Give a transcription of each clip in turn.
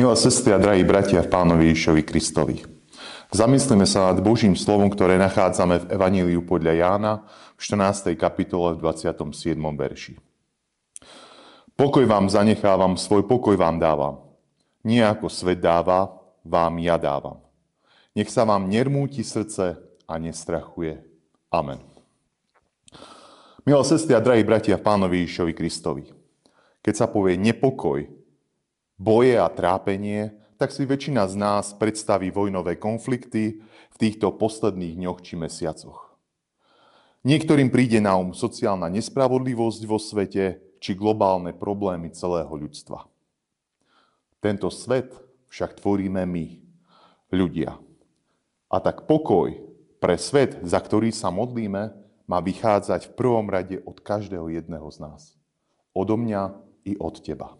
Milé sestry a drahí bratia v Pánovi Ježišovi Kristovi, zamyslíme sa nad Božím slovom, ktoré nachádzame v Evaníliu podľa Jána v 14. kapitole v 27. verši. Pokoj vám zanechávam, svoj pokoj vám dávam. Nie ako svet dáva, vám ja dávam. Nech sa vám nermúti srdce a nestrachuje. Amen. Milé sestry a drahí bratia v Pánovi Ježišovi Kristovi, keď sa povie nepokoj, boje a trápenie, tak si väčšina z nás predstaví vojnové konflikty v týchto posledných dňoch či mesiacoch. Niektorým príde na um sociálna nespravodlivosť vo svete či globálne problémy celého ľudstva. Tento svet však tvoríme my, ľudia. A tak pokoj pre svet, za ktorý sa modlíme, má vychádzať v prvom rade od každého jedného z nás. Odo mňa i od teba.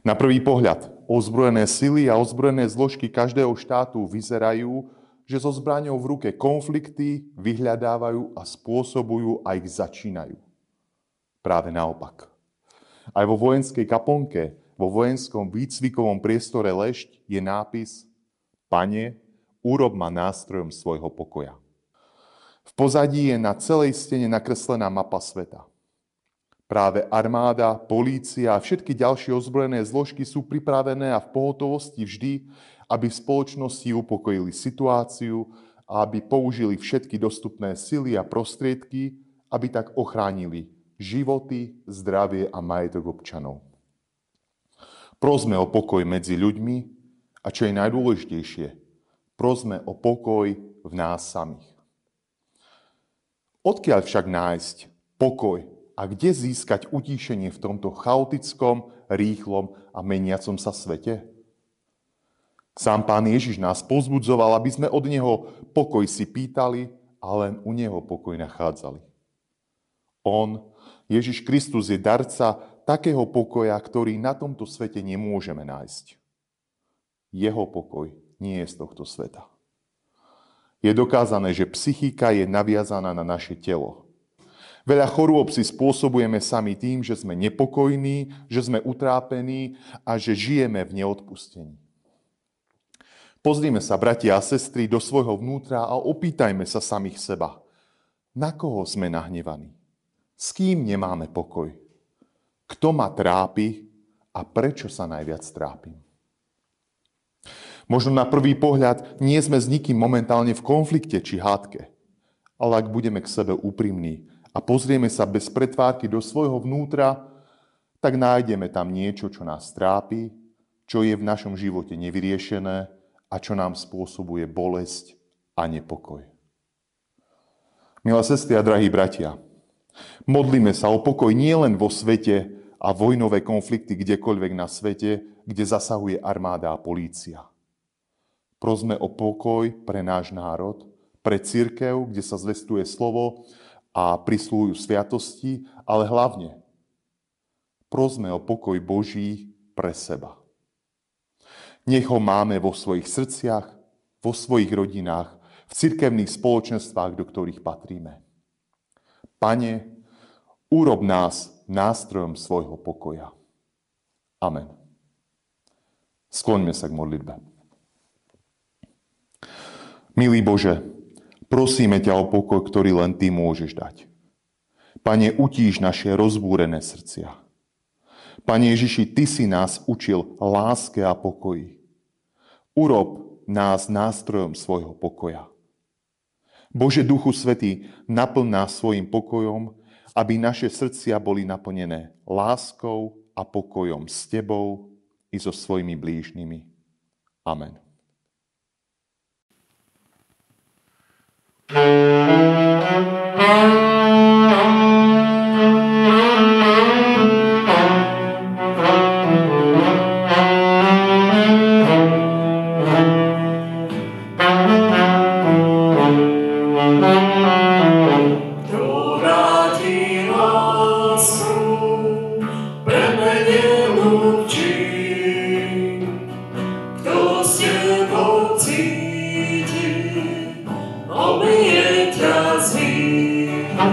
Na prvý pohľad, ozbrojené sily a ozbrojené zložky každého štátu vyzerajú, že so zbraňou v ruke konflikty vyhľadávajú a spôsobujú a ich začínajú. Práve naopak. Aj vo vojenskej kaponke, vo vojenskom výcvikovom priestore Lešť je nápis Pane, urob ma nástrojom svojho pokoja. V pozadí je na celej stene nakreslená mapa sveta. Práve armáda, polícia a všetky ďalšie ozbrojené zložky sú pripravené a v pohotovosti vždy, aby v spoločnosti upokojili situáciu a aby použili všetky dostupné sily a prostriedky, aby tak ochránili životy, zdravie a majetok občanov. Prosme o pokoj medzi ľuďmi a čo je najdôležitejšie, prosme o pokoj v nás samých. Odkiaľ však nájsť pokoj a kde získať utíšenie v tomto chaotickom, rýchlom a meniacom sa svete? Sám Pán Ježiš nás povzbudzoval, aby sme od Neho pokoj si pýtali a len u Neho pokoj nachádzali. On, Ježiš Kristus, je darca takého pokoja, ktorý na tomto svete nemôžeme nájsť. Jeho pokoj nie je z tohto sveta. Je dokázané, že psychika je naviazaná na naše telo. Veľa chorôb si spôsobujeme sami tým, že sme nepokojní, že sme utrápení a že žijeme v neodpustení. Pozrime sa, bratia a sestry, do svojho vnútra a opýtajme sa samých seba. Na koho sme nahnevaní? S kým nemáme pokoj? Kto ma trápi a prečo sa najviac trápim? Možno na prvý pohľad nie sme s nikým momentálne v konflikte či hádke, ale ak budeme k sebe úprimní a pozrieme sa bez pretvárky do svojho vnútra, tak nájdeme tam niečo, čo nás trápi, čo je v našom živote nevyriešené a čo nám spôsobuje bolesť a nepokoj. Milé sestry a drahí bratia, modlíme sa o pokoj nielen vo svete a vojnové konflikty kdekoľvek na svete, kde zasahuje armáda a polícia. Prosme o pokoj pre náš národ, pre cirkev, kde sa zvestuje slovo a prisluhujú sviatosti, ale hlavne prosme o pokoj Boží pre seba. Nech ho máme vo svojich srdciach, vo svojich rodinách, v cirkevných spoločenstvách, do ktorých patríme. Pane, urob nás nástrojom svojho pokoja. Amen. Skloňme sa k modlitbe. Milý Bože, prosíme ťa o pokoj, ktorý len Ty môžeš dať. Pane, utíš naše rozbúrené srdcia. Pane Ježiši, Ty si nás učil láske a pokoji. Urob nás nástrojom svojho pokoja. Bože Duchu Svätý, naplň nás svojim pokojom, aby naše srdcia boli naplnené láskou a pokojom s Tebou i so svojimi blížnymi. Amen. Obie ťa zvýšim.